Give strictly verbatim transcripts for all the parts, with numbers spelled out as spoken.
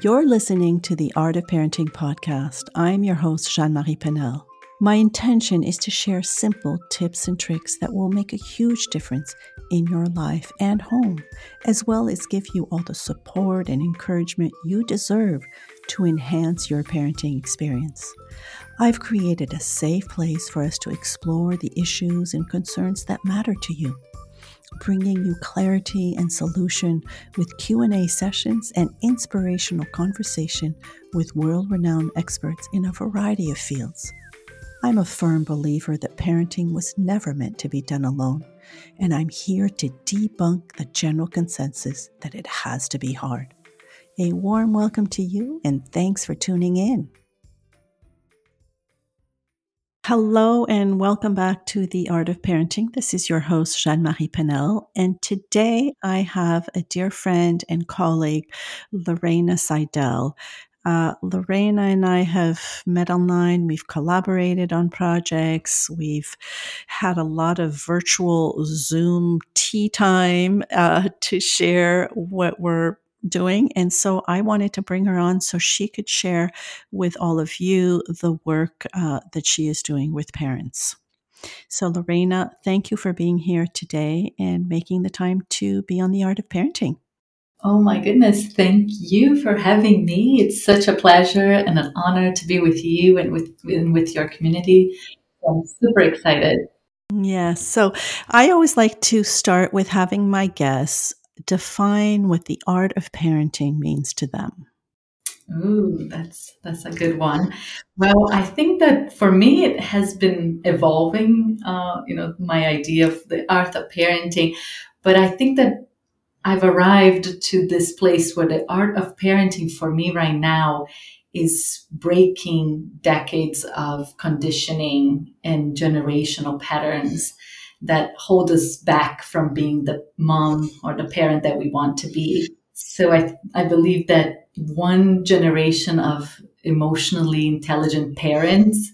You're listening to the Art of Parenting podcast. I'm your host, Jeanne-Marie Penel. My intention is to share simple tips and tricks that will make a huge difference in your life and home, as well as give you all the support and encouragement you deserve to enhance your parenting experience. I've created a safe place for us to explore the issues and concerns that matter to you, bringing you clarity and solution with Q and A sessions and inspirational conversation with world-renowned experts in a variety of fields. I'm a firm believer that parenting was never meant to be done alone, and I'm here to debunk the general consensus that it has to be hard. A warm welcome to you, and thanks for tuning in. Hello and welcome back to The Art of Parenting. This is your host, Jeanne-Marie Penel, and today I have a dear friend and colleague, Lorena Seidel. Uh, Lorena and I have met online, we've collaborated on projects, we've had a lot of virtual Zoom tea time uh, to share what we're doing. And so I wanted to bring her on so she could share with all of you the work uh, that she is doing with parents. So Lorena, thank you for being here today and making the time to be on The Art of Parenting. Oh my goodness, thank you for having me. It's such a pleasure and an honor to be with you and with and with your community. I'm super excited. Yes. Yeah, so I always like to start with having my guests define what the art of parenting means to them. Ooh, that's that's a good one. Well, I think that for me, it has been evolving, uh, you know, my idea of the art of parenting. But I think that I've arrived to this place where the art of parenting for me right now is breaking decades of conditioning and generational patterns that hold us back from being the mom or the parent that we want to be. So I I believe that one generation of emotionally intelligent parents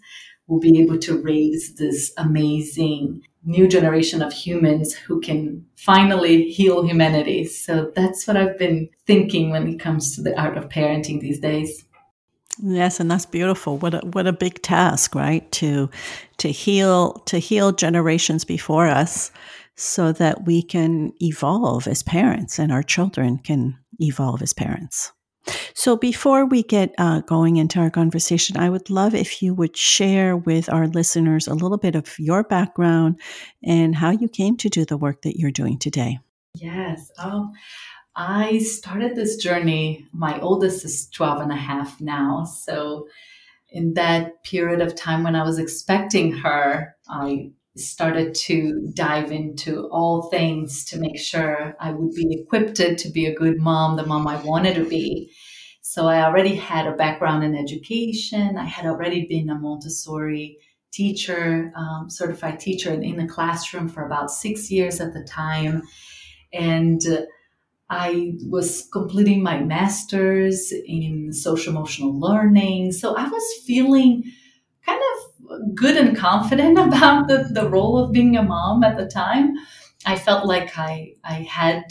will be able to raise this amazing new generation of humans who can finally heal humanity. So that's what I've been thinking when it comes to the art of parenting these days. Yes, and that's beautiful. What a, what a big task, right? To to heal to heal generations before us, so that we can evolve as parents, and our children can evolve as parents. So, before we get uh, going into our conversation, I would love if you would share with our listeners a little bit of your background and how you came to do the work that you're doing today. Yes. Oh. I started this journey, my oldest is twelve and a half now. So in that period of time when I was expecting her, I started to dive into all things to make sure I would be equipped to be a good mom, the mom I wanted to be. So I already had a background in education. I had already been a Montessori teacher, um, certified teacher in the classroom for about six years at the time. And uh, I was completing my master's in social emotional learning. So I was feeling kind of good and confident about the, the role of being a mom at the time. I felt like I, I had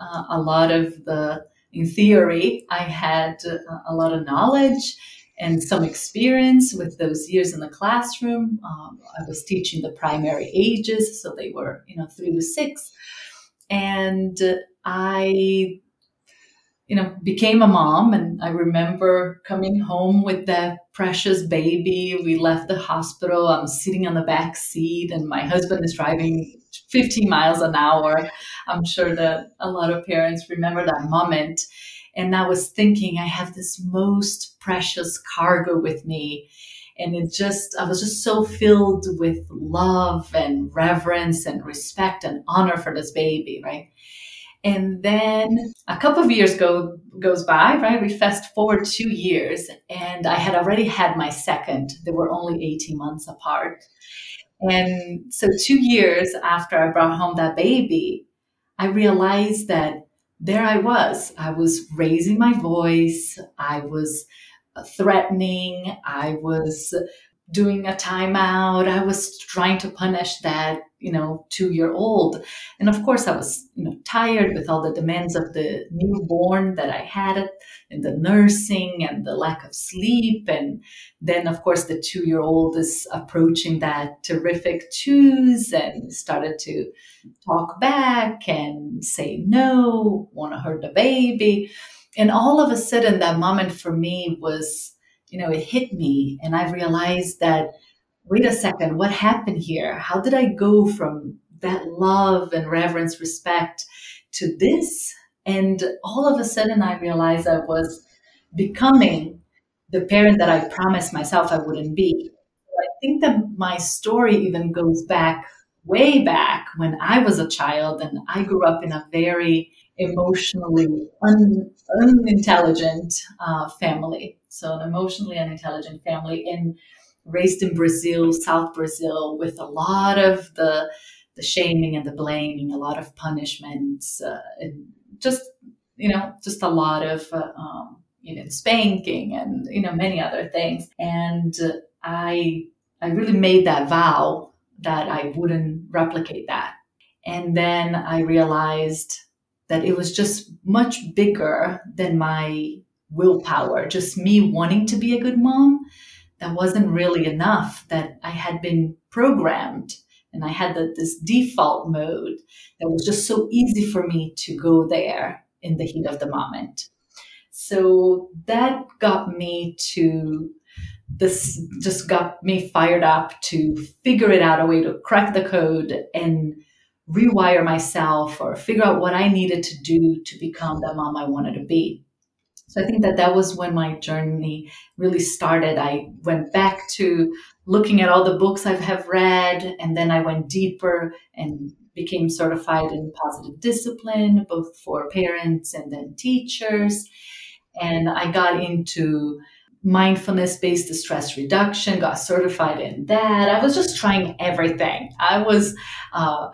uh, a lot of the, in theory, I had a, a lot of knowledge and some experience with those years in the classroom. Um, I was teaching the primary ages, so they were, you know, three to six. And uh, I, you know, became a mom, and I remember coming home with that precious baby. We left the hospital. I'm sitting on the back seat, and my husband is driving fifteen miles an hour. I'm sure that a lot of parents remember that moment. And I was thinking, I have this most precious cargo with me. And it just, I was just so filled with love and reverence and respect and honor for this baby, right? And then a couple of years go goes by, right? We fast forward two years, and I had already had my second. They were only eighteen months apart. And so two years after I brought home that baby, I realized that there I was. I was raising my voice. I was threatening. I was doing a timeout. I was trying to punish that, you know, two-year-old. And of course, I was, you know, tired with all the demands of the newborn that I had and the nursing and the lack of sleep. And then, of course, the two-year-old is approaching that terrific twos and started to talk back and say no, want to hurt the baby. And all of a sudden, that moment for me was, you know, it hit me, and I realized that, wait a second, what happened here? How did I go from that love and reverence, respect to this? And all of a sudden, I realized I was becoming the parent that I promised myself I wouldn't be. I think that my story even goes back, way back when I was a child, and I grew up in a very emotionally un, unintelligent uh, family. So an emotionally unintelligent family, and raised in Brazil, South Brazil, with a lot of the the shaming and the blaming, a lot of punishments, uh, and just, you know, just a lot of, uh, um, you know, spanking and, you know, many other things. And uh, I I really made that vow that I wouldn't replicate that. And then I realized that it was just much bigger than my willpower, just me wanting to be a good mom. That wasn't really enough, that I had been programmed, and I had the, this default mode that was just so easy for me to go there in the heat of the moment. So that got me to this, just got me fired up to figure it out, a way to crack the code and rewire myself or figure out what I needed to do to become the mom I wanted to be. So I think that that was when my journey really started. I went back to looking at all the books I have read, and then I went deeper and became certified in positive discipline, both for parents and then teachers. And I got into mindfulness based stress reduction, got certified in that. I was just trying everything. I was... Uh,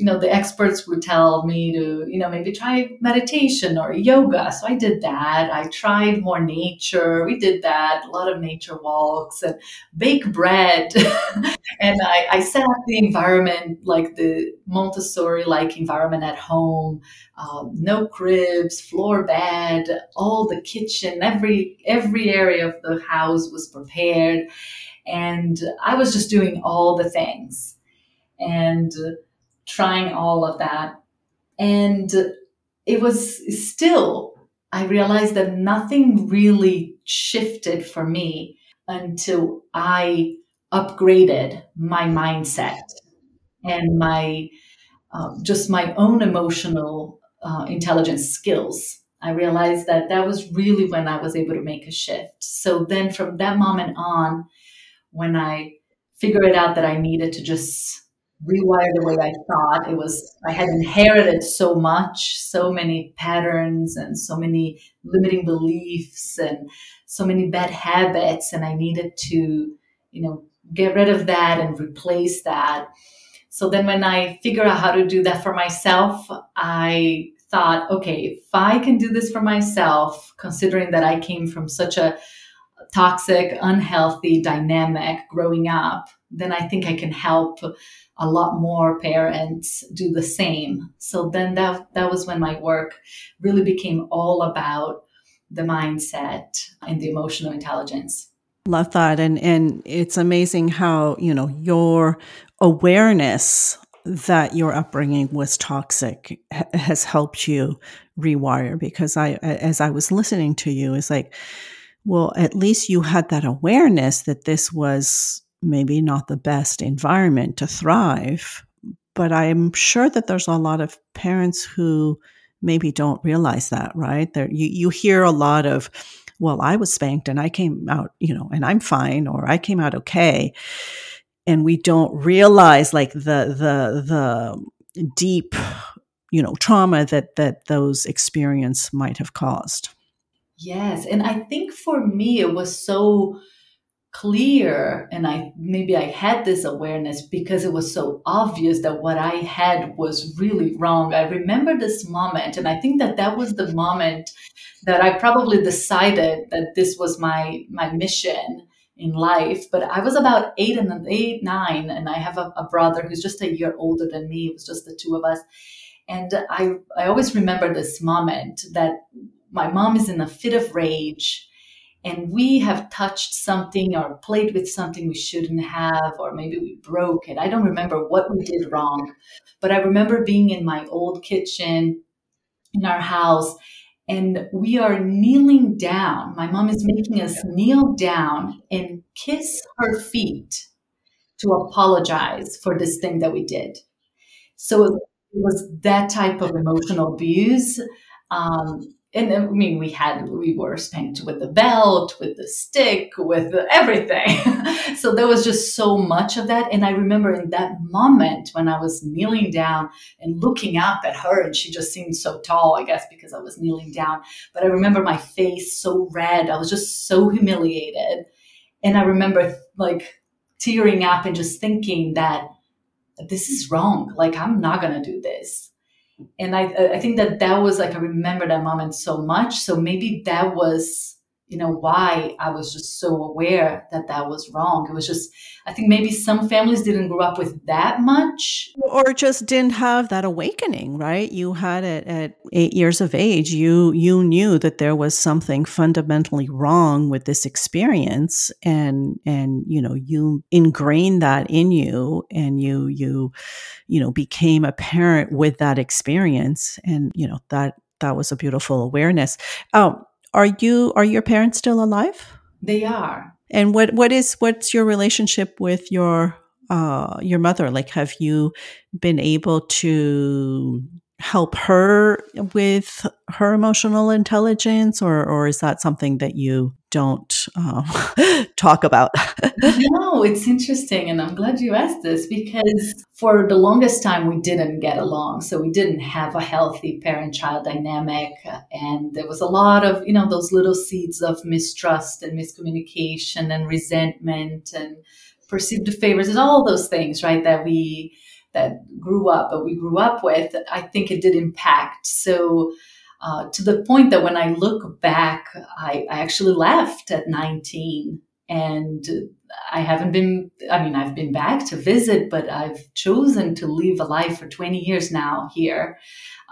You know, the experts would tell me to, you know, maybe try meditation or yoga. So I did that. I tried more nature. We did that. A lot of nature walks and bake bread. And I, I set up the environment, like the Montessori-like environment at home. Um, no cribs, floor bed, all the kitchen, every every area of the house was prepared. And I was just doing all the things. And trying all of that. And it was still, I realized that nothing really shifted for me until I upgraded my mindset and my, um, just my own emotional uh, intelligence skills. I realized that that was really when I was able to make a shift. So then from that moment on, when I figured out that I needed to just rewired the way I thought, it was, I had inherited so much, so many patterns and so many limiting beliefs and so many bad habits. And I needed to, you know, get rid of that and replace that. So then when I figured out how to do that for myself, I thought, okay, if I can do this for myself, considering that I came from such a toxic, unhealthy dynamic growing up, then I think I can help a lot more parents do the same. So then that, that was when my work really became all about the mindset and the emotional intelligence. Love that. And, and it's amazing how, you know, your awareness that your upbringing was toxic ha- has helped you rewire. Because I, as I was listening to you, it's like, well, at least you had that awareness that this was maybe not the best environment to thrive, but I'm sure that there's a lot of parents who maybe don't realize that, right? There, you, you hear a lot of, well, I was spanked and I came out, you know, and I'm fine, or I came out okay. And we don't realize like the, the, the deep, you know, trauma that, that those experiences might have caused. Yes. And I think for me, it was so clear, and I maybe I had this awareness because it was so obvious that what I had was really wrong. I remember this moment, and I think that that was the moment that I probably decided that this was my my mission in life. But I was about eight and eight, nine, and I have a, a brother who's just a year older than me. It was just the two of us. And I, I always remember this moment that my mom is in a fit of rage, and we have touched something or played with something we shouldn't have, or maybe we broke it. I don't remember what we did wrong, but I remember being in my old kitchen in our house, and we are kneeling down. My mom is making us kneel down and kiss her feet to apologize for this thing that we did. So it was that type of emotional abuse. Um, And I mean, we had, we were spanked with the belt, with the stick, with the everything. So there was just so much of that. And I remember in that moment when I was kneeling down and looking up at her, and she just seemed so tall, I guess, because I was kneeling down. But I remember my face so red. I was just so humiliated. And I remember like tearing up and just thinking that this is wrong. Like, I'm not going to do this. And I, I think that that was like, I remember that moment so much. So maybe that was, you know, why I was just so aware that that was wrong. It was just, I think maybe some families didn't grow up with that much. Or just didn't have that awakening, right? You had it at eight years of age. You, you knew that there was something fundamentally wrong with this experience. And, and, you know, you ingrained that in you, and you, you, you know, became a parent with that experience. And, you know, that, that was a beautiful awareness. Um, Are you, are your parents still alive? They are. And what, what is, what's your relationship with your, uh, your mother? Like, have you been able to help her with her emotional intelligence, or, or is that something that you don't um, talk about? No, it's interesting. And I'm glad you asked this, because for the longest time, we didn't get along. So we didn't have a healthy parent-child dynamic. And there was a lot of, you know, those little seeds of mistrust and miscommunication and resentment and perceived favors and all those things, right, that we that grew up, but we grew up with. I think it did impact. So Uh, to the point that when I look back, I, I actually left at nineteen, and I haven't been, I mean, I've been back to visit, but I've chosen to live a life for twenty years now here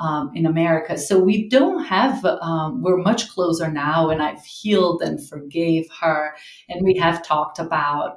um, in America. So we don't have, um, we're much closer now, and I've healed and forgave her, and we have talked about.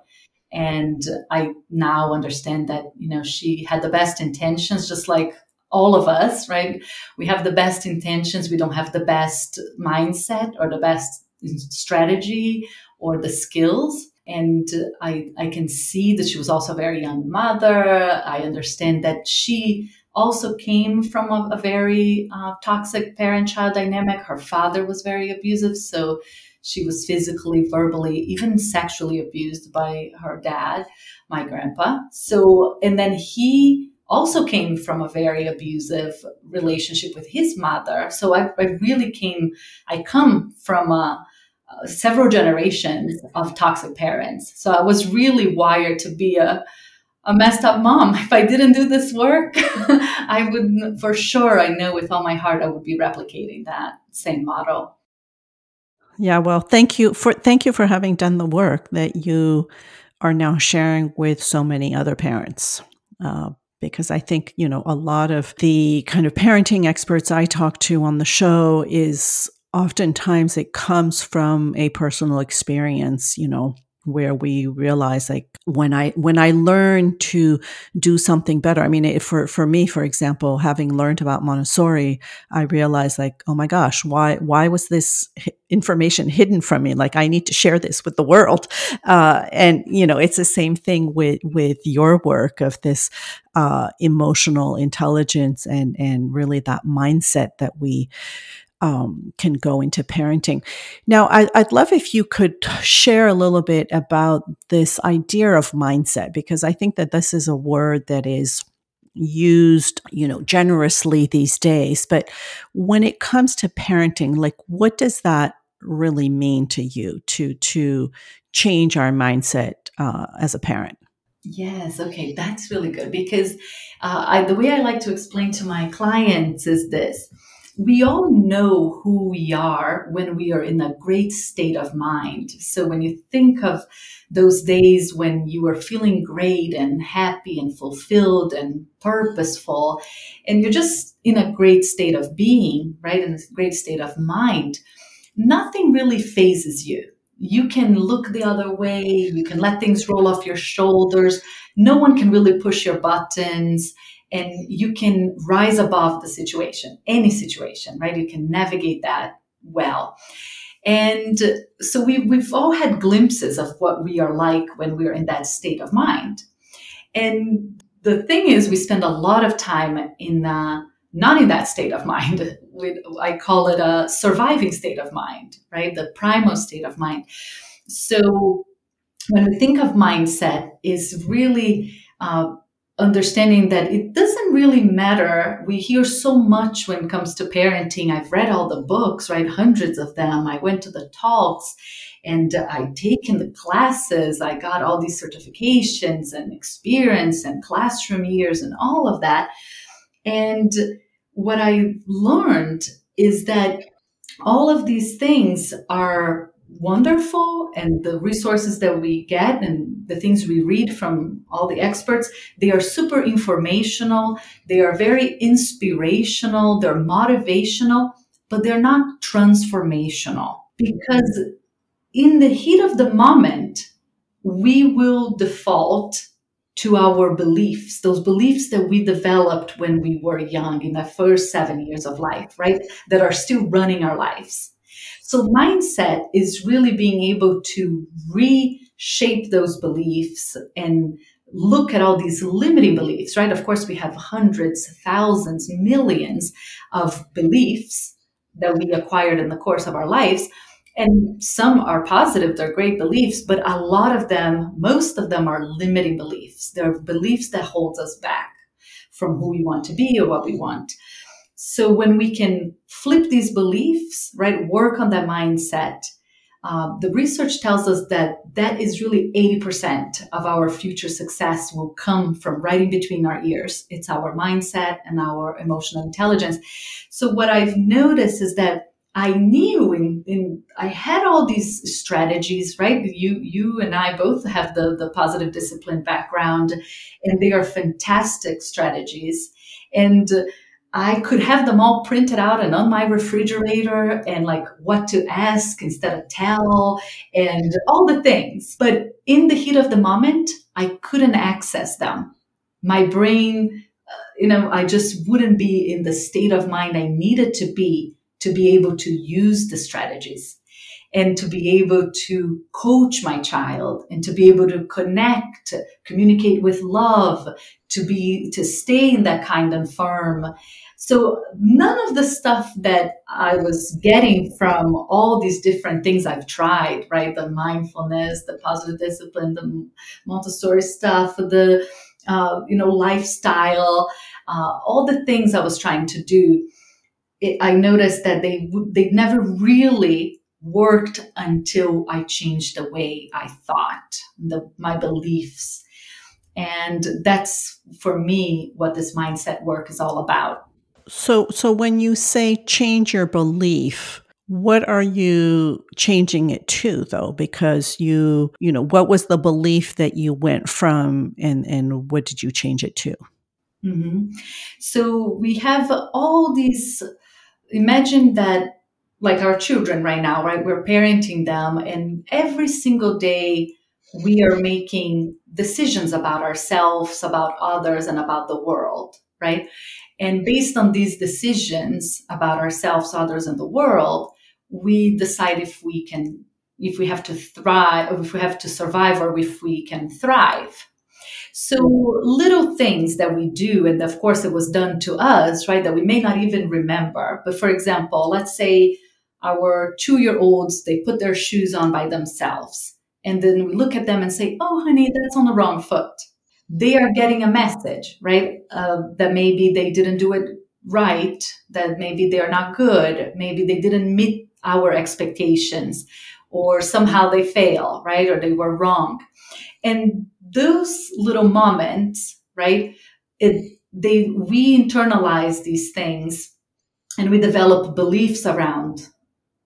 And I now understand that, you know, she had the best intentions, just like all of us, right? We have the best intentions. We don't have the best mindset or the best strategy or the skills. And I, I can see that she was also a very young mother. I understand that she also came from a, a very uh, toxic parent-child dynamic. Her father was very abusive. So she was physically, verbally, even sexually abused by her dad, my grandpa. So, and then he also came from a very abusive relationship with his mother. So I, I really came, I come from a, a several generations of toxic parents. So I was really wired to be a, a messed up mom. If I didn't do this work, I would, for sure, I know with all my heart, I would be replicating that same model. Yeah, well, thank you for, thank you for having done the work that you are now sharing with so many other parents. Uh, Because I think, you know, a lot of the kind of parenting experts I talk to on the show is oftentimes it comes from a personal experience, you know, where we realize like when I, when I learn to do something better, I mean, it, for, for me, for example, having learned about Montessori, I realized like, oh my gosh, why, why was this information hidden from me? Like, I need to share this with the world. Uh, and you know, it's the same thing with, with your work of this, uh, emotional intelligence and, and really that mindset that we, Um, can go into parenting. Now, I, I'd love if you could share a little bit about this idea of mindset, because I think that this is a word that is used, you know, generously these days. But when it comes to parenting, like, what does that really mean to you to to change our mindset uh, as a parent? Yes. Okay. That's really good, because uh, I, the way I like to explain to my clients is this. we all know who we are when we are in a great state of mind. So when you think of those days when you are feeling great and happy and fulfilled and purposeful, and you're just in a great state of being, right, in a great state of mind, nothing really phases you. You can look the other way. You can let things roll off your shoulders. No one can really push your buttons. And you can rise above the situation, any situation, right? You can navigate that well. And so we, we've all had glimpses of what we are like when we're in that state of mind. And the thing is, we spend a lot of time in uh, not in that state of mind. We, I call it a surviving state of mind, right? The primal state of mind. So when we think of mindset, is really... Uh, understanding that it doesn't really matter. We hear so much when it comes to parenting. I've read all the books, right? Hundreds of them. I went to the talks and I've taken the classes. I got all these certifications and experience and classroom years and all of that. And what I learned is that all of these things are wonderful, and the resources that we get and the things we read from all the experts, they are super informational, they are very inspirational, they're motivational, but they're not transformational. Because in the heat of the moment, we will default to our beliefs, those beliefs that we developed when we were young in the first seven years of life, right? That are still running our lives. So mindset is really being able to reshape those beliefs and look at all these limiting beliefs, right? Of course, we have hundreds, thousands, millions of beliefs that we acquired in the course of our lives. And some are positive, they're great beliefs, but a lot of them, most of them are limiting beliefs. They're beliefs that hold us back from who we want to be or what we want. So when we can flip these beliefs, right, work on that mindset, uh, the research tells us that that is really eighty percent of our future success will come from right in between our ears. It's our mindset and our emotional intelligence. So what I've noticed is that I knew in, in I had all these strategies, right? You you and I both have the, the positive discipline background, and they are fantastic strategies. And uh, I could have them all printed out and on my refrigerator, and like what to ask instead of tell and all the things. But in the heat of the moment, I couldn't access them. My brain, you know, I just wouldn't be in the state of mind I needed to be to be able to use the strategies and to be able to coach my child and to be able to connect, communicate with love, to be, to stay in that kind and firm. So none of the stuff that I was getting from all these different things I've tried, right? The mindfulness, the positive discipline, the Montessori stuff, the, uh, you know, lifestyle, uh, all the things I was trying to do. It, I noticed that they, they never really worked until I changed the way I thought, the, my beliefs. And that's, for me, what this mindset work is all about. So so when you say change your belief, what are you changing it to, though? Because you, you know, what was the belief that you went from, and, and what did you change it to? Mm-hmm. So we have all these, imagine that, like our children right now, right? We're parenting them, and every single day we are making decisions about ourselves, about others, and about the world, right? And based on these decisions about ourselves, others, and the world, we decide if we can, if we have to thrive, or if we have to survive, or if we can thrive. So little things that we do, and of course it was done to us, right? That we may not even remember. But for example, let's say our two-year-olds, they put their shoes on by themselves. And then we look at them and say, oh, honey, that's on the wrong foot. They are getting a message, right? Uh, that maybe they didn't do it right, that maybe they are not good, maybe they didn't meet our expectations, or somehow they fail, right? Or they were wrong. And those little moments, right, it, they we internalize these things. and we develop beliefs around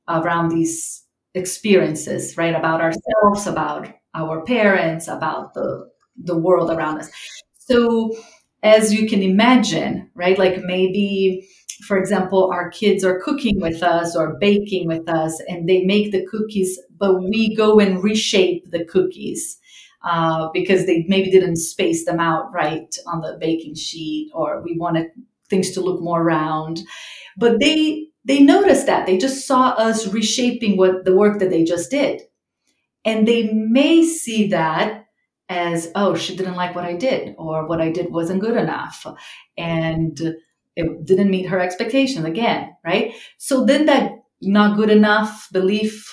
around these experiences, right? About ourselves, about our parents, about the the world around us. So as you can imagine, right? Like maybe, for example, our kids are cooking with us or baking with us, and they make the cookies, but we go and reshape the cookies uh, because they maybe didn't space them out right on the baking sheet, or we wanted things to look more round. But they they noticed that. They just saw us reshaping what the work that they just did. And they may see that as, oh, she didn't like what I did, or what I did wasn't good enough, and it didn't meet her expectation again, right? So then that not good enough belief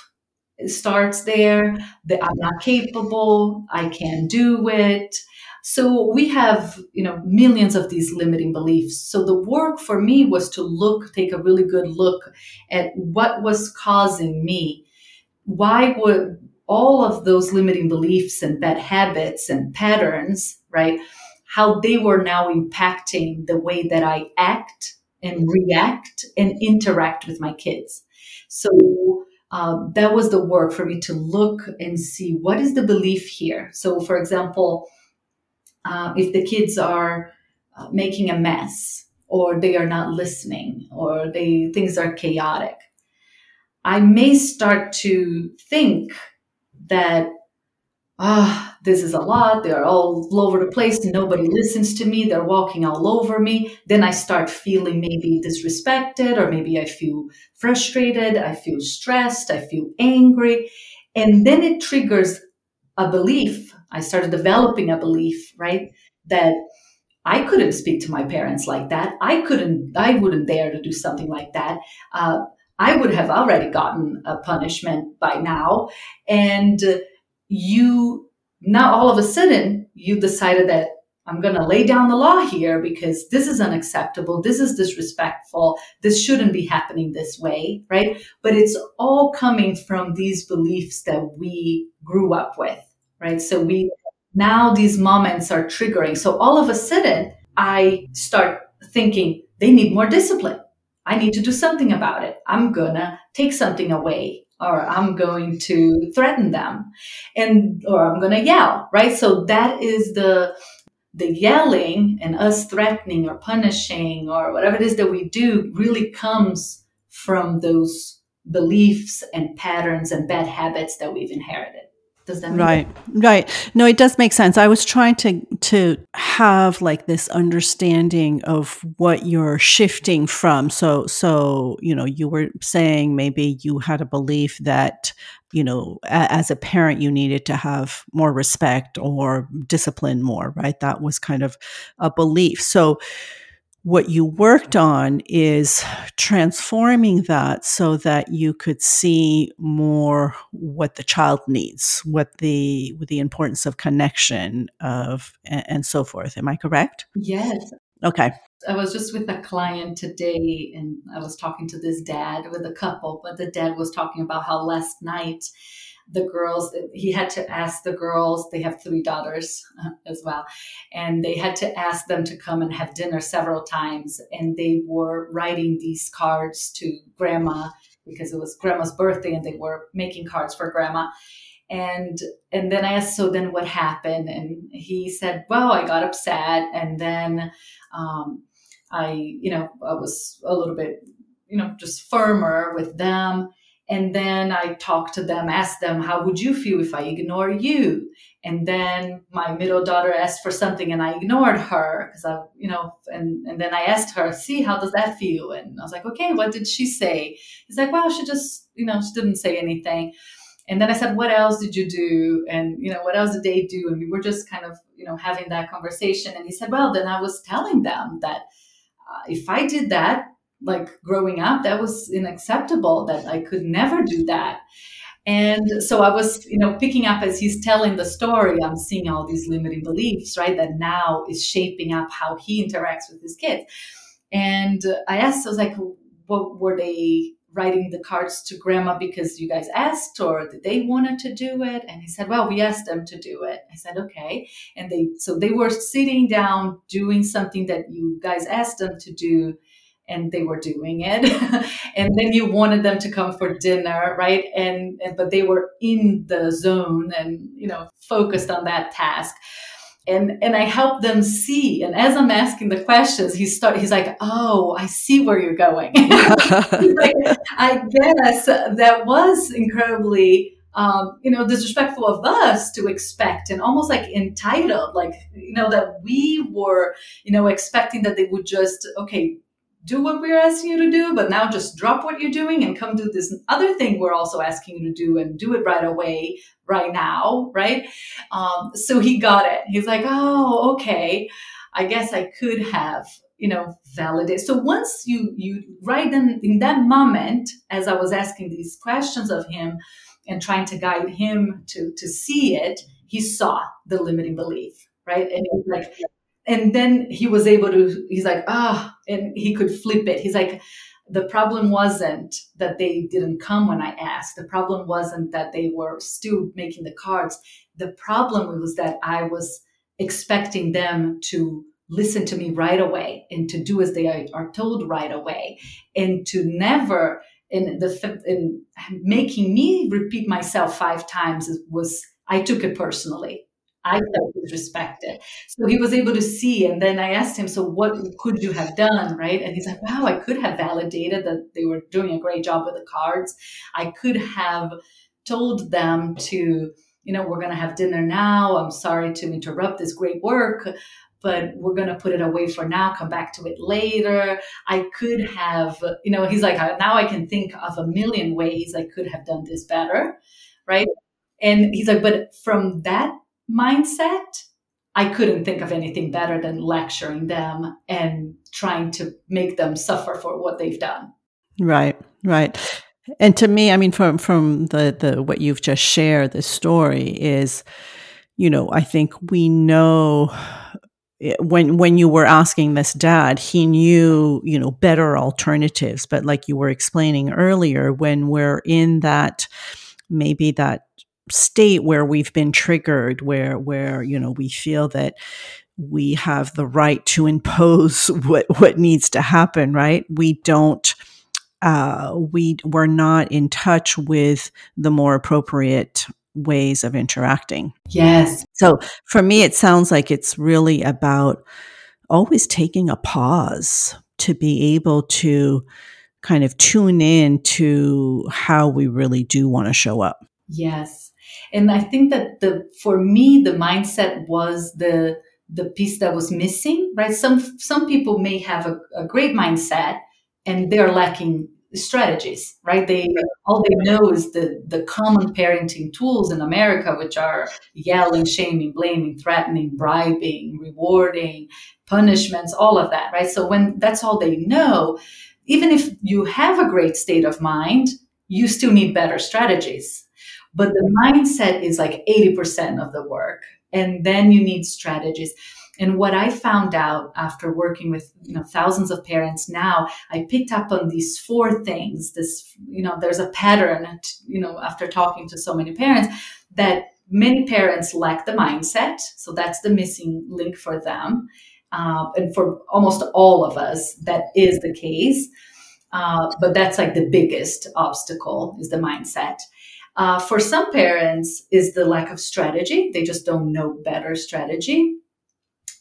starts there, that I'm not capable, I can't do it. So we have, you know, millions of these limiting beliefs. So the work for me was to look, take a really good look at what was causing me. Why would all of those limiting beliefs and bad habits and patterns, right, how they were now impacting the way that I act and react and interact with my kids. So uh, that was the work for me, to look and see what is the belief here. So for example, uh, if the kids are uh, making a mess, or they are not listening, or they things are chaotic, I may start to think that, ah, oh, this is a lot. They're all over the place. Nobody listens to me. They're walking all over me. Then I start feeling maybe disrespected, or maybe I feel frustrated. I feel stressed. I feel angry. And then it triggers a belief. I started developing a belief, right, that I couldn't speak to my parents like that. I couldn't, I wouldn't dare to do something like that. Uh, I would have already gotten a punishment by now. And you, now all of a sudden, you decided that I'm going to lay down the law here, because this is unacceptable. This is disrespectful. This shouldn't be happening this way, right? But it's all coming from these beliefs that we grew up with, right? So we, now these moments are triggering. So all of a sudden, I start thinking they need more discipline. I need to do something about it. I'm going to take something away, or I'm going to threaten them, and or I'm going to yell, right? So that is the the yelling and us threatening or punishing or whatever it is that we do really comes from those beliefs and patterns and bad habits that we've inherited. Does that make right, sense? Right. No, it does make sense. I was trying to to have like this understanding of what you're shifting from. So, so you know, you were saying maybe you had a belief that, you know, a, as a parent, you needed to have more respect or discipline more, right? That was kind of a belief. So what you worked on is transforming that so that you could see more what the child needs, what the what the importance of connection of and, and so forth. Am I correct? Yes. Okay. I was just with a client today, and I was talking to this dad with a couple, but the dad was talking about how last night the girls, he had to ask the girls, they have three daughters as well, and they had to ask them to come and have dinner several times. And they were writing these cards to grandma because it was grandma's birthday, and they were making cards for grandma. And and then I asked, so then what happened? And he said, well, I got upset. And then um, I, you know, I was a little bit, you know, just firmer with them. And then I talked to them, asked them, how would you feel if I ignore you? And then my middle daughter asked for something, and I ignored her because I, you know, and, and then I asked her, see, how does that feel? And I was like, okay, what did she say? He's like, well, she just, you know, she didn't say anything. And then I said, what else did you do? And, you know, what else did they do? And we were just kind of, you know, having that conversation. And he said, well, then I was telling them that uh, if I did that, like growing up, that was unacceptable, that I could never do that. And so I was, you know, picking up as he's telling the story, I'm seeing all these limiting beliefs, right, that now is shaping up how he interacts with his kids. And I asked, I was like, what were they writing the cards to grandma because you guys asked, or did they wanted to do it? And he said, well, we asked them to do it. I said, okay. And they, so they were sitting down doing something that you guys asked them to do. and they were doing it. And then you wanted them to come for dinner, right? And, and but they were in the zone and, you know, focused on that task. And and I help them see. And as I'm asking the questions, he start. He's like, "Oh, I see where you're going." He's like, I guess that was incredibly, um, you know, disrespectful of us to expect, and almost like entitled, like, you know, that we were, you know, expecting that they would just okay do what we're asking you to do, but now just drop what you're doing and come do this other thing we're also asking you to do and do it right away, right now, right? Um, so he got it. He's like, oh, okay, I guess I could have, you know, validated. So once you, you right then in that moment, as I was asking these questions of him and trying to guide him to, to see it, he saw the limiting belief, right? And he's like, and then he was able to, he's like, ah, oh, and he could flip it. He's like, the problem wasn't that they didn't come when I asked. The problem wasn't that they were still making the cards. The problem was that I was expecting them to listen to me right away and to do as they are told right away and to never, in the in making me repeat myself five times was, I took it personally. I felt disrespected. So he was able to see. And then I asked him, so what could you have done, right? And he's like, wow, I could have validated that they were doing a great job with the cards. I could have told them to, you know, we're going to have dinner now. I'm sorry to interrupt this great work, but we're going to put it away for now, come back to it later. I could have, you know, he's like, now I can think of a million ways I could have done this better, right? And he's like, but from that mindset, I couldn't think of anything better than lecturing them and trying to make them suffer for what they've done. Right, right. And to me, I mean, from from the, the what you've just shared, the story is, you know, I think we know when when you were asking this dad, he knew, you know, better alternatives. But like you were explaining earlier, when we're in that, maybe that state where we've been triggered, where, where, you know, we feel that we have the right to impose what, what needs to happen, right? We don't, uh, we, we're not in touch with the more appropriate ways of interacting. Yes. So for me, it sounds like it's really about always taking a pause to be able to kind of tune in to how we really do want to show up. Yes. And I think that the for me, the mindset was the the piece that was missing, right? Some some people may have a, a great mindset and they're lacking strategies, right? They all they know is the, the common parenting tools in America, which are yelling, shaming, blaming, threatening, bribing, rewarding, punishments, all of that, right? So when that's all they know, even if you have a great state of mind, you still need better strategies. But the mindset is like eighty percent of the work. And then you need strategies. And what I found out after working with, you know, thousands of parents now, I picked up on these four things. This, you know, there's a pattern, you know, after talking to so many parents, that many parents lack the mindset. So that's the missing link for them. Uh, and for almost all of us, that is the case. Uh, but that's like the biggest obstacle is the mindset. Uh, for some parents is the lack of strategy. They just don't know better strategy.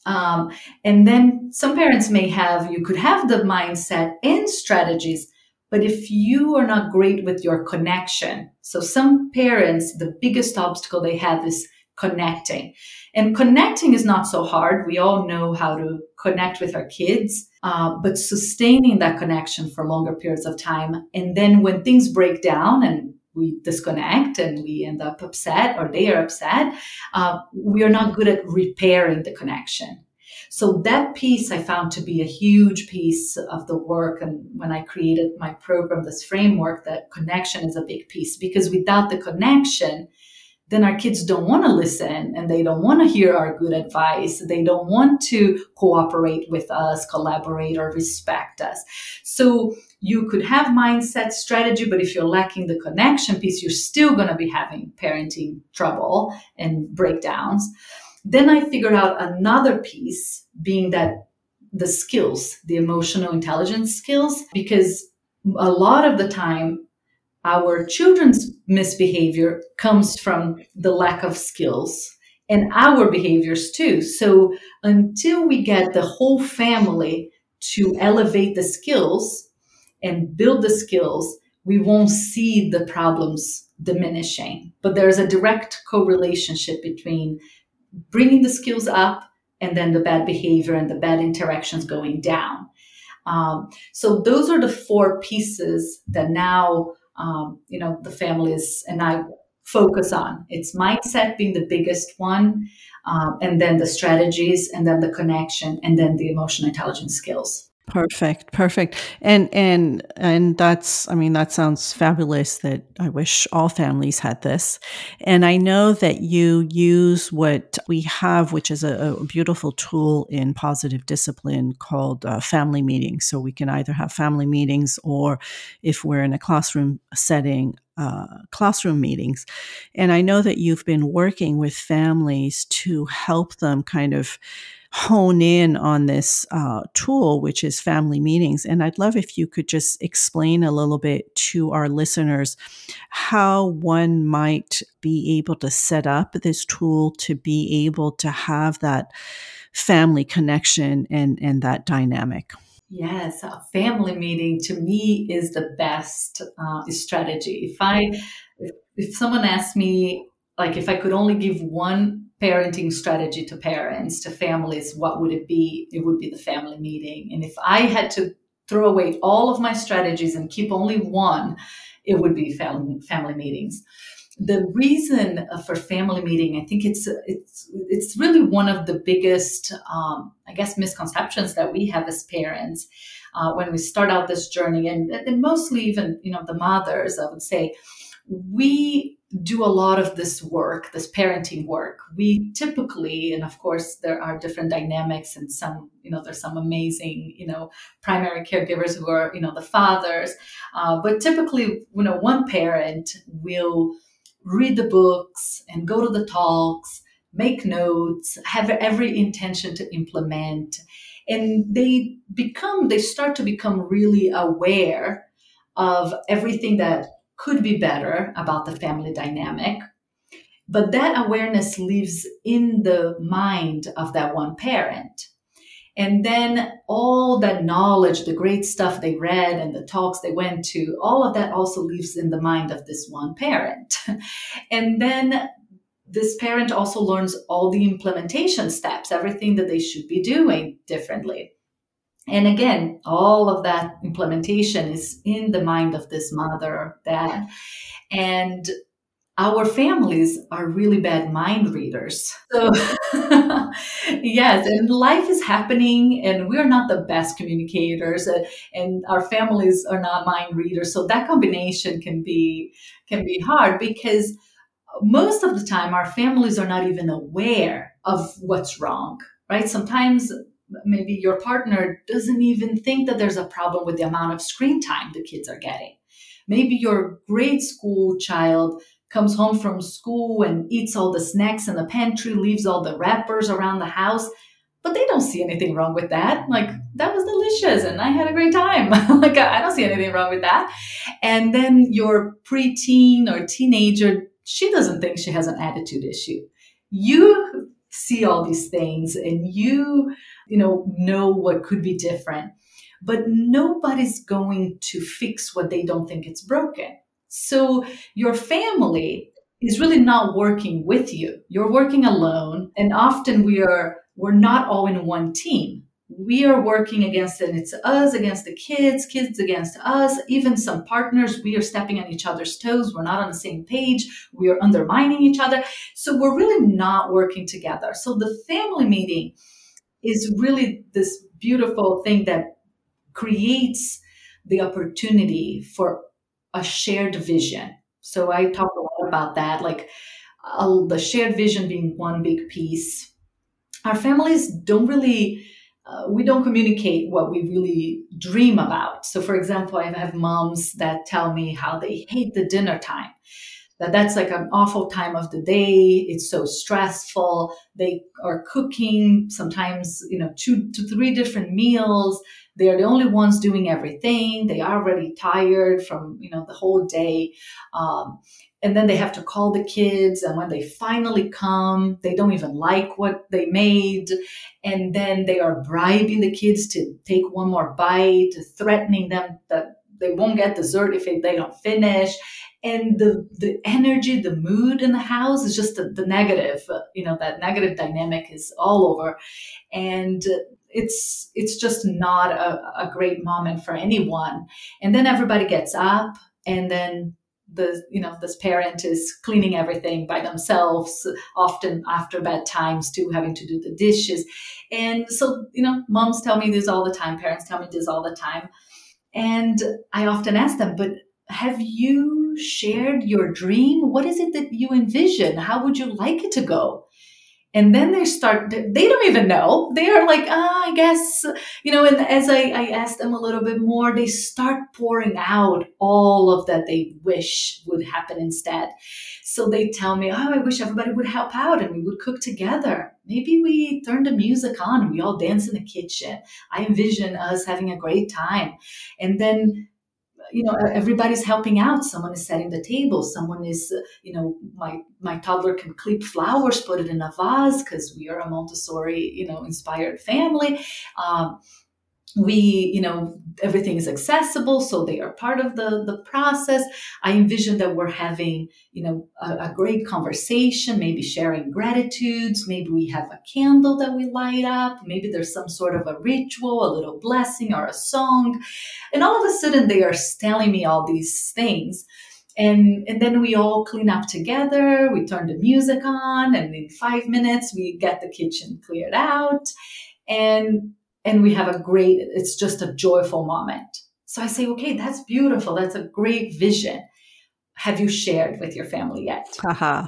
Um, and then some parents may have, you could have the mindset and strategies, but if you are not great with your connection. So some parents, the biggest obstacle they have is connecting. And connecting is not so hard. We all know how to connect with our kids, uh, but sustaining that connection for longer periods of time. And then when things break down and we disconnect and we end up upset or they are upset, uh, we are not good at repairing the connection. So that piece I found to be a huge piece of the work. And when I created my program, this framework, that connection is a big piece, because without the connection, then our kids don't want to listen and they don't want to hear our good advice. They don't want to cooperate with us, collaborate, or respect us. So you could have mindset, strategy, but if you're lacking the connection piece, you're still going to be having parenting trouble and breakdowns. Then I figured out another piece being that the skills, the emotional intelligence skills, because a lot of the time, our children's misbehavior comes from the lack of skills and our behaviors too. So until we get the whole family to elevate the skills and build the skills, we won't see the problems diminishing. But there's a direct correlationship between bringing the skills up and then the bad behavior and the bad interactions going down. Um, so those are the four pieces that now, um, you know, the families and I focus on. It's mindset being the biggest one, um, and then the strategies, and then the connection, and then the emotional intelligence skills. Perfect. Perfect. And, and, and that's, I mean, that sounds fabulous that I wish all families had this. And I know that you use what we have, which is a, a beautiful tool in positive discipline called uh, family meetings. So we can either have family meetings or if we're in a classroom setting, Uh, classroom meetings. And I know that you've been working with families to help them kind of hone in on this uh, tool, which is family meetings. And I'd love if you could just explain a little bit to our listeners how one might be able to set up this tool to be able to have that family connection and, and that dynamic. Yes, a family meeting to me is the best uh, strategy. If I, if, if someone asked me, like, if I could only give one parenting strategy to parents, to families, what would it be? It would be the family meeting. And if I had to throw away all of my strategies and keep only one, it would be family, family meetings. The reason for family meeting, I think it's it's it's really one of the biggest, um, I guess, misconceptions that we have as parents uh, when we start out this journey, and, and mostly even, you know, the mothers, I would say, we do a lot of this work, this parenting work. We typically, and of course, there are different dynamics, and some, you know, there's some amazing, you know, primary caregivers who are, you know, the fathers, uh, but typically, you know, one parent will read the books and go to the talks, make notes, have every intention to implement. And they become, they start to become really aware of everything that could be better about the family dynamic. But that awareness lives in the mind of that one parent. And then all that knowledge, the great stuff they read and the talks they went to, all of that also lives in the mind of this one parent. And then this parent also learns all the implementation steps, everything that they should be doing differently. And again, all of that implementation is in the mind of this mother or dad. And our families are really bad mind readers. So yes, and life is happening and we're not the best communicators and our families are not mind readers. So that combination can be can be hard because most of the time our families are not even aware of what's wrong, right? Sometimes maybe your partner doesn't even think that there's a problem with the amount of screen time the kids are getting. Maybe your grade school child comes home from school and eats all the snacks in the pantry, leaves all the wrappers around the house, but they don't see anything wrong with that. Like, that was delicious and I had a great time. Like, I don't see anything wrong with that. And then your preteen or teenager, she doesn't think she has an attitude issue. You see all these things and you, you know, know what could be different, but nobody's going to fix what they don't think it's broken. So your family is really not working with you. You're working alone. And often we are, we're not all in one team. We are working against it. It's us against the kids, kids against us, even some partners. We are stepping on each other's toes. We're not on the same page. We are undermining each other. So we're really not working together. So the family meeting is really this beautiful thing that creates the opportunity for a shared vision. So I talk a lot about that, like uh, the shared vision being one big piece. Our families don't really, uh, we don't communicate what we really dream about. So for example, I have moms that tell me how they hate the dinner time. that that's like an awful time of the day. It's so stressful. They are cooking sometimes, you know, two to three different meals. They're the only ones doing everything. They are already tired from, you know, the whole day. Um, and then they have to call the kids. And when they finally come, they don't even like what they made. And then they are bribing the kids to take one more bite, threatening them that they won't get dessert if they don't finish. And the, the energy, the mood in the house is just the, the negative, you know, that negative dynamic is all over. And it's it's just not a, a great moment for anyone. And then everybody gets up, and then the, you know, this parent is cleaning everything by themselves, often after bedtimes too, having to do the dishes. And so, you know, moms tell me this all the time, parents tell me this all the time. And I often ask them, but have you shared your dream? What is it that you envision? How would you like it to go? And then they start, they don't even know. They are like, ah, oh, I guess, you know, and as I, I ask them a little bit more, they start pouring out all of that they wish would happen instead. So they tell me, oh, I wish everybody would help out and we would cook together. Maybe we turn the music on and we all dance in the kitchen. I envision us having a great time. And then, you know, everybody's helping out. Someone is setting the table. Someone is, you know, my my toddler can clip flowers, put it in a vase because we are a Montessori, you know, inspired family. Um, we, you know, everything is accessible, so they are part of the the process. I envision that we're having, you know, a, a great conversation, maybe sharing gratitudes. Maybe we have a candle that we light up. Maybe there's some sort of a ritual, a little blessing or a song. And all of a sudden they are telling me all these things. And and then we all clean up together. We turn the music on, and in five minutes we get the kitchen cleared out. And And we have a great, it's just a joyful moment. So I say, okay, that's beautiful. That's a great vision. Have you shared with your family yet? Uh-huh.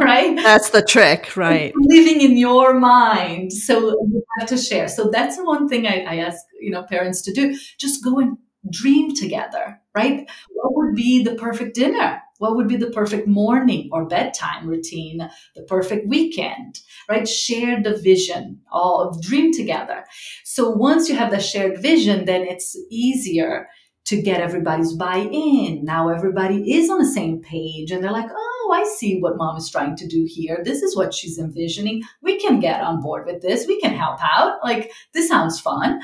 Right? That's the trick, right? It's living in your mind. So you have to share. So that's one thing I, I ask, you know, parents to do. Just go and dream together, right? What would be the perfect dinner? What would be the perfect morning or bedtime routine, the perfect weekend, right? Share the vision, all of dream together. So once you have the shared vision, then it's easier to get everybody's buy-in. Now everybody is on the same page and they're like, oh, I see what mom is trying to do here. This is what she's envisioning. We can get on board with this. We can help out. Like, this sounds fun.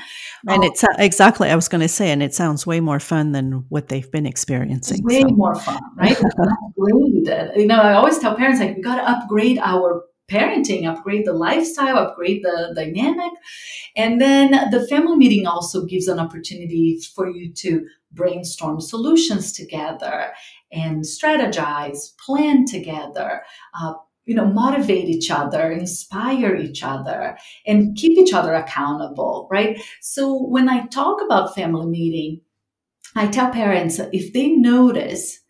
And um, it's exactly, I was going to say, and it sounds way more fun than what they've been experiencing. It's way so. more fun, right? Upgrade. You know, I always tell parents, like, we got to upgrade our parenting, upgrade the lifestyle, upgrade the dynamic. And then the family meeting also gives an opportunity for you to brainstorm solutions together and strategize, plan together, uh, you know, motivate each other, inspire each other, and keep each other accountable, right? So when I talk about family meeting, I tell parents, if they notice,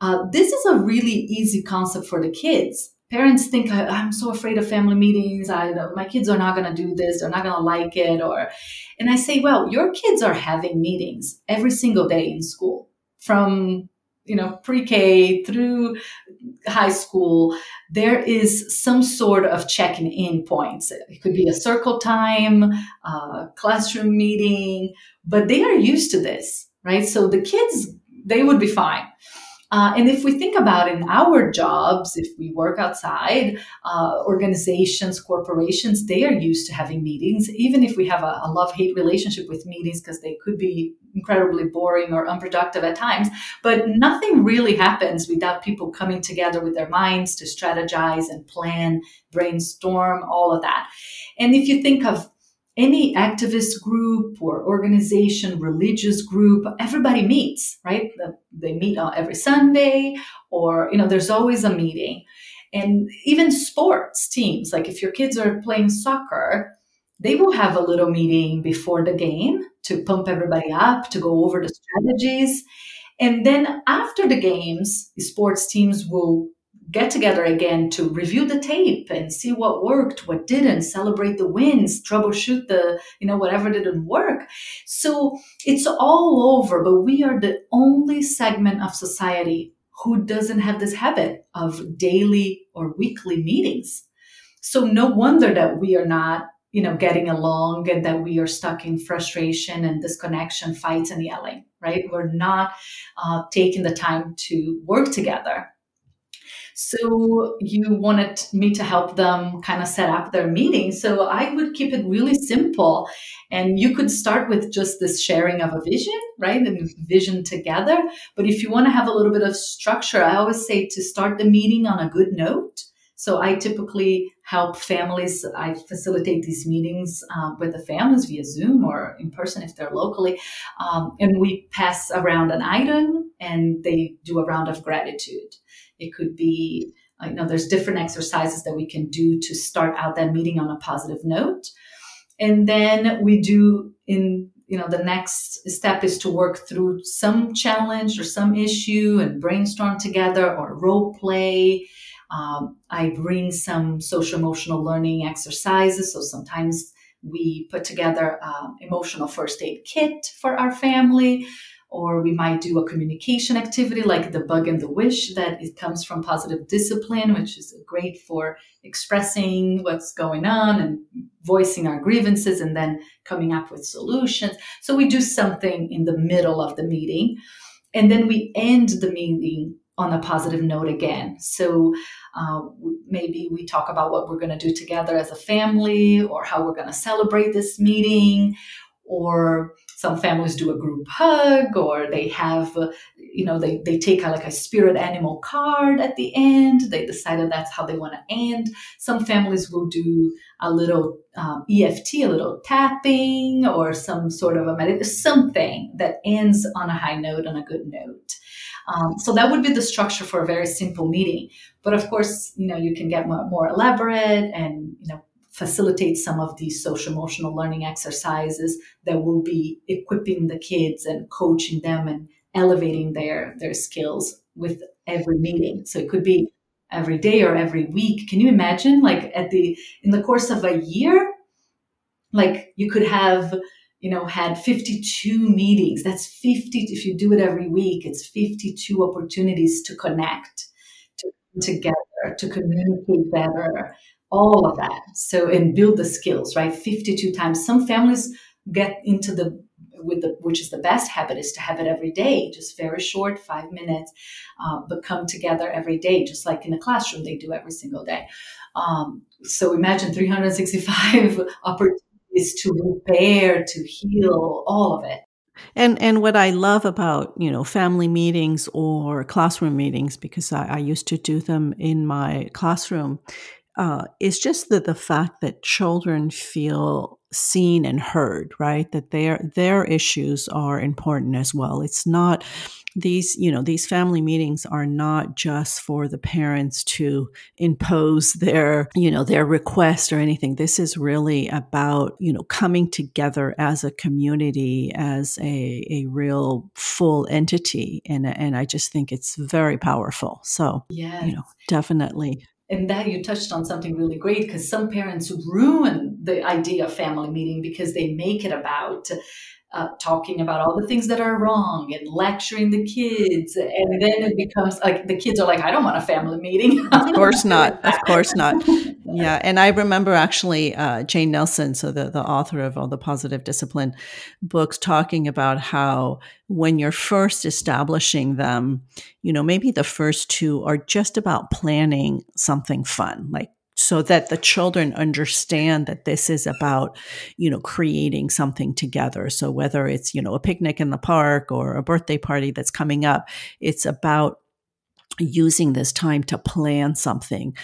uh, this is a really easy concept for the kids. Parents think, I'm so afraid of family meetings. I, my kids are not going to do this. They're not going to like it. Or, and I say, well, your kids are having meetings every single day in school, from, you know, pre-K through high school. There is some sort of checking in points. It could be a circle time, a classroom meeting, but they are used to this, right? So the kids, they would be fine. Uh, and if we think about in our jobs, if we work outside, uh, organizations, corporations, they are used to having meetings, even if we have a, a love-hate relationship with meetings because they could be incredibly boring or unproductive at times. But nothing really happens without people coming together with their minds to strategize and plan, brainstorm, all of that. And if you think of any activist group or organization, religious group, everybody meets, right? They meet every Sunday, or, you know, there's always a meeting. And even sports teams, like if your kids are playing soccer, they will have a little meeting before the game to pump everybody up, to go over the strategies. And then after the games, the sports teams will get together again to review the tape and see what worked, what didn't, celebrate the wins, troubleshoot the, you know, whatever didn't work. So it's all over, but we are the only segment of society who doesn't have this habit of daily or weekly meetings. So no wonder that we are not, you know, getting along and that we are stuck in frustration and disconnection, fights and yelling, right? We're not uh, taking the time to work together. So you wanted me to help them kind of set up their meeting. So I would keep it really simple. And you could start with just this sharing of a vision, right? And vision together. But if you want to have a little bit of structure, I always say to start the meeting on a good note. So I typically help families. I facilitate these meetings uh, with the families via Zoom or in person if they're locally. Um, and we pass around an item and they do a round of gratitude. It could be, you know, there's different exercises that we can do to start out that meeting on a positive note. And then we do in, you know, the next step is to work through some challenge or some issue and brainstorm together or role play. Um, I bring some social emotional learning exercises. So sometimes we put together an emotional first aid kit for our family, or we might do a communication activity like the bug and the wish that it comes from positive discipline, which is great for expressing what's going on and voicing our grievances and then coming up with solutions. So we do something in the middle of the meeting and then we end the meeting on a positive note again. So uh, maybe we talk about what we're going to do together as a family or how we're going to celebrate this meeting, or some families do a group hug, or they have, you know, they, they take a, like a spirit animal card at the end. They decided that's how they want to end. Some families will do a little um, E F T, a little tapping, or some sort of a med- something that ends on a high note, on a good note. Um, so that would be the structure for a very simple meeting. But of course, you know, you can get more, more elaborate and, you know, facilitate some of these social emotional learning exercises that will be equipping the kids and coaching them and elevating their, their skills with every meeting. So it could be every day or every week. Can you imagine, like at the, in the course of a year, like you could have, you know, had fifty-two meetings. That's fifty. If you do it every week, it's fifty-two opportunities to connect, to come together, to communicate better. All of that. So, and build the skills, right? fifty-two times. Some families get into the, with the, which is the best habit, is to have it every day, just very short, five minutes, uh, but come together every day, just like in a classroom they do every single day. Um, so imagine three hundred sixty-five opportunities to repair, to heal, all of it. And and what I love about, you know, family meetings or classroom meetings, because I, I used to do them in my classroom, Uh, it's just that the fact that children feel seen and heard, right? That their their issues are important as well. It's not these, you know, these family meetings are not just for the parents to impose their, you know, their request or anything. This is really about, you know, coming together as a community, as a a real full entity, and and I just think it's very powerful. So, yes. You know, definitely. And that you touched on something really great, because some parents ruin the idea of family meeting because they make it about uh, talking about all the things that are wrong and lecturing the kids. And then it becomes like the kids are like, I don't want a family meeting. Of course not. Of course not. Yeah. And I remember actually uh, Jane Nelson, so the, the author of all the positive discipline books, talking about how when you're first establishing them, you know, maybe the first two are just about planning something fun, like so that the children understand that this is about, you know, creating something together. So whether it's, you know, a picnic in the park or a birthday party that's coming up, it's about using this time to plan something.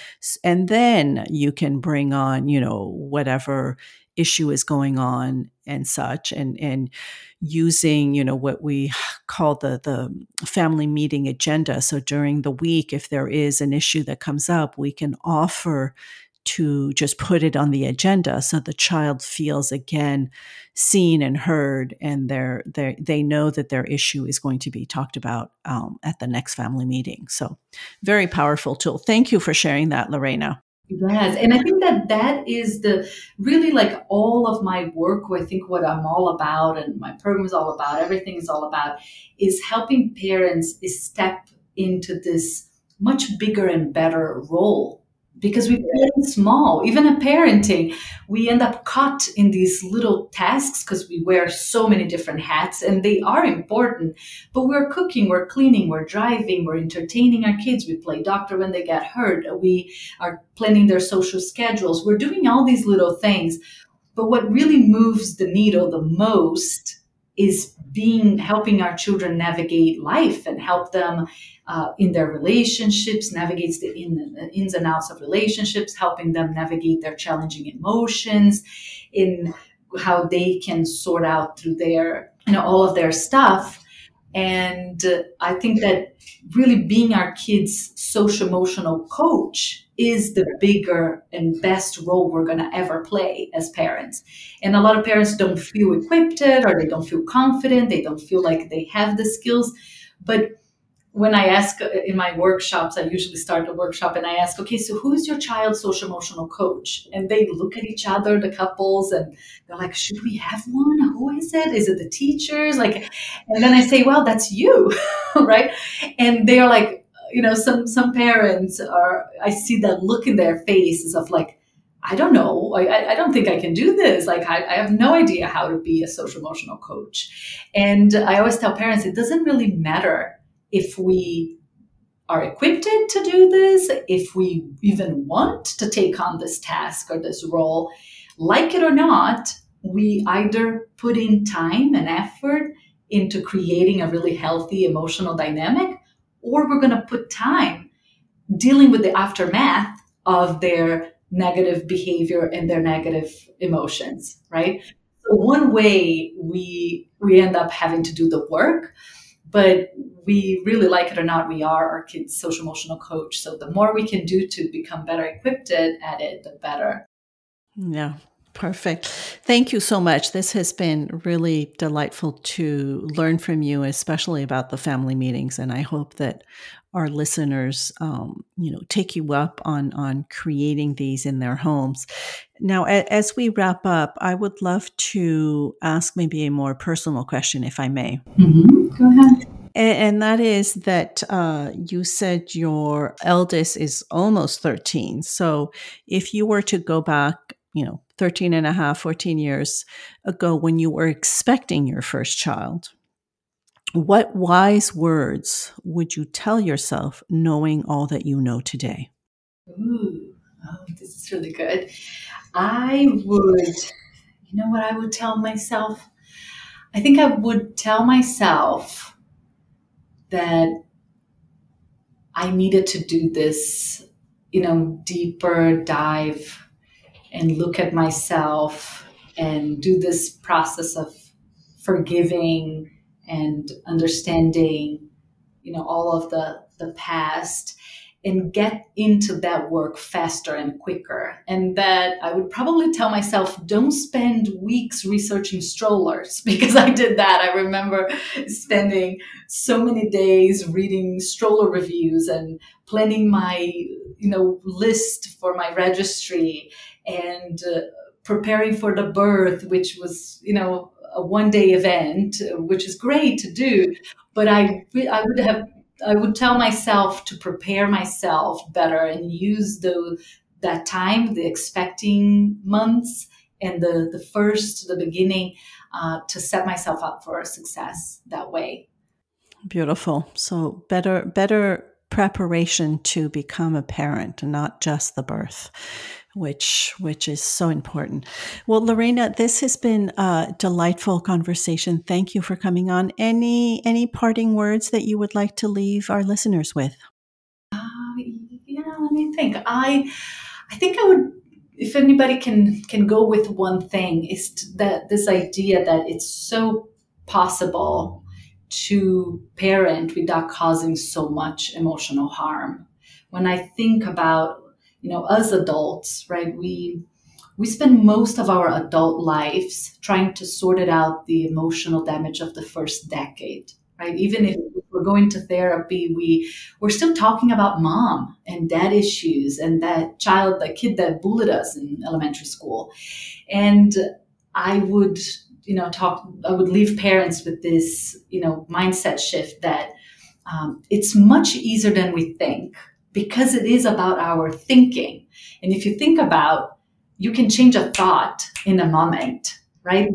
And then you can bring on, you know, whatever issue is going on and such, and, and using, you know, what we call the, the family meeting agenda. So during the week, if there is an issue that comes up, we can offer to just put it on the agenda so the child feels again seen and heard, and they're, they're, they know that their issue is going to be talked about um, at the next family meeting. So very powerful tool. Thank you for sharing that, Lorena. Yes. And I think that that is the really like all of my work, I think what I'm all about and my program is all about, everything is all about, is helping parents step into this much bigger and better role. Because we play small, even at parenting, we end up caught in these little tasks because we wear so many different hats and they are important. But we're cooking, we're cleaning, we're driving, we're entertaining our kids. We play doctor when they get hurt. We are planning their social schedules. We're doing all these little things. But what really moves the needle the most is being helping our children navigate life and help them uh, in their relationships, navigates the, in, the ins and outs of relationships, helping them navigate their challenging emotions, in how they can sort out through their, you know, all of their stuff. And uh, I think that really being our kids' social-emotional coach is the bigger and best role we're going to ever play as parents. And a lot of parents don't feel equipped or they don't feel confident. They don't feel like they have the skills. But when I ask in my workshops, I usually start a workshop and I ask, okay, so who is your child's social emotional coach? And they look at each other, the couples, and they're like, should we have one? Who is it? Is it the teachers? Like, and then I say, well, that's you, right? And they're like, you know, some, some parents are, I see that look in their faces of like, I don't know, I, I don't think I can do this. Like, I, I have no idea how to be a social emotional coach. And I always tell parents, it doesn't really matter if we are equipped to do this, if we even want to take on this task or this role, like it or not, we either put in time and effort into creating a really healthy emotional dynamic, or we're going to put time dealing with the aftermath of their negative behavior and their negative emotions, right? So one way we we end up having to do the work, but we really, like it or not, we are our kids' social emotional coach. So the more we can do to become better equipped at it, the better. Yeah. Perfect. Thank you so much. This has been really delightful to learn from you, especially about the family meetings. And I hope that our listeners, um, you know, take you up on, on creating these in their homes. Now, a- as we wrap up, I would love to ask maybe a more personal question, if I may. Mm-hmm. Go ahead. And that is that uh, you said your eldest is almost thirteen. So if you were to go back, you know, thirteen and a half, fourteen years ago when you were expecting your first child, what wise words would you tell yourself knowing all that you know today? Ooh, oh, this is really good. I would, you know what I would tell myself? I think I would tell myself that I needed to do this, you know, deeper dive and look at myself and do this process of forgiving and understanding, you know, all of the, the past and get into that work faster and quicker. And that I would probably tell myself, don't spend weeks researching strollers, because I did that. I remember spending so many days reading stroller reviews and planning my, you know, list for my registry and uh, preparing for the birth, which was, you know, a one-day event, which is great to do. But I, I would have, I would tell myself to prepare myself better and use the that time, the expecting months and the the first, the beginning, uh, to set myself up for success that way. Beautiful. So better, better preparation to become a parent, not just the birth. Which which is so important. Well, Lorena, this has been a delightful conversation. Thank you for coming on. Any any parting words that you would like to leave our listeners with? Uh, yeah, let me think. I I think I would, if anybody can can go with one thing, is that this idea that it's so possible to parent without causing so much emotional harm. When I think about, you know, us adults, right, we we spend most of our adult lives trying to sort it out the emotional damage of the first decade, right? Even if we're going to therapy, we, we're still talking about mom and dad issues and that child, the kid that bullied us in elementary school. And I would, you know, talk, I would leave parents with this, you know, mindset shift that um, it's much easier than we think because it is about our thinking. And if you think about, you can change a thought in a moment, right?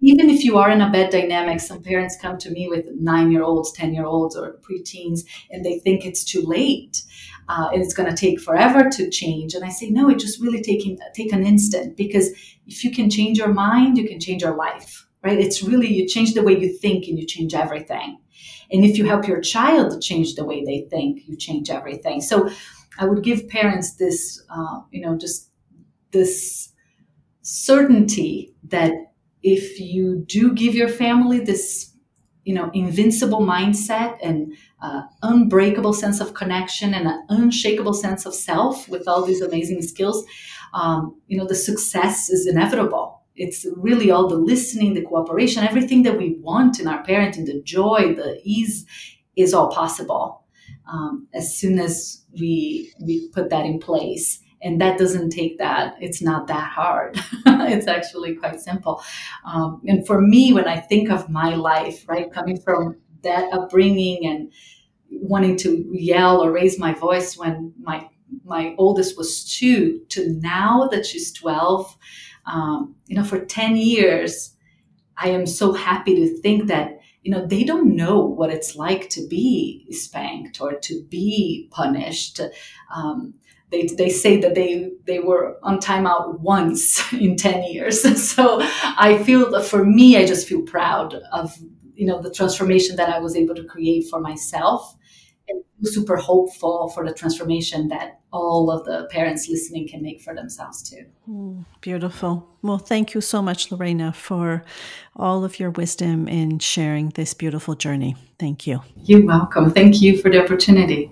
Even if you are in a bad dynamic, some parents come to me with nine-year-olds, ten-year-olds, or preteens, and they think it's too late uh, and it's going to take forever to change. And I say, no, it just really taking take an instant, because if you can change your mind, you can change your life, right? It's really, you change the way you think and you change everything. And if you help your child change the way they think, you change everything. So I would give parents this, uh, you know, just this certainty that if you do give your family this, you know, invincible mindset and uh, unbreakable sense of connection and an unshakable sense of self with all these amazing skills, um, you know, the success is inevitable. It's really all the listening, the cooperation, everything that we want in our parenting, the joy, the ease is all possible um, as soon as we we put that in place. And that doesn't take that. It's not that hard. It's actually quite simple. Um, and for me, when I think of my life, right, coming from that upbringing and wanting to yell or raise my voice when my my oldest was two to now that she's twelve, um, you know, for ten years, I am so happy to think that, you know, they don't know what it's like to be spanked or to be punished. Um, They they say that they, they were on timeout once in ten years. So I feel, for me, I just feel proud of, you know, the transformation that I was able to create for myself, and super hopeful for the transformation that all of the parents listening can make for themselves too. Mm, beautiful. Well, thank you so much, Lorena, for all of your wisdom in sharing this beautiful journey. Thank you. You're welcome. Thank you for the opportunity.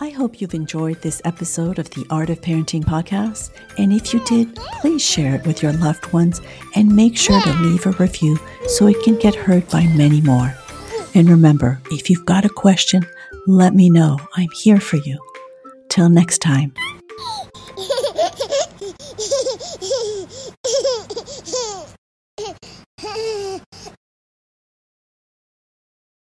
I hope you've enjoyed this episode of the Art of Parenting podcast. And if you did, please share it with your loved ones and make sure to leave a review so it can get heard by many more. And remember, if you've got a question, let me know. I'm here for you. Till next time.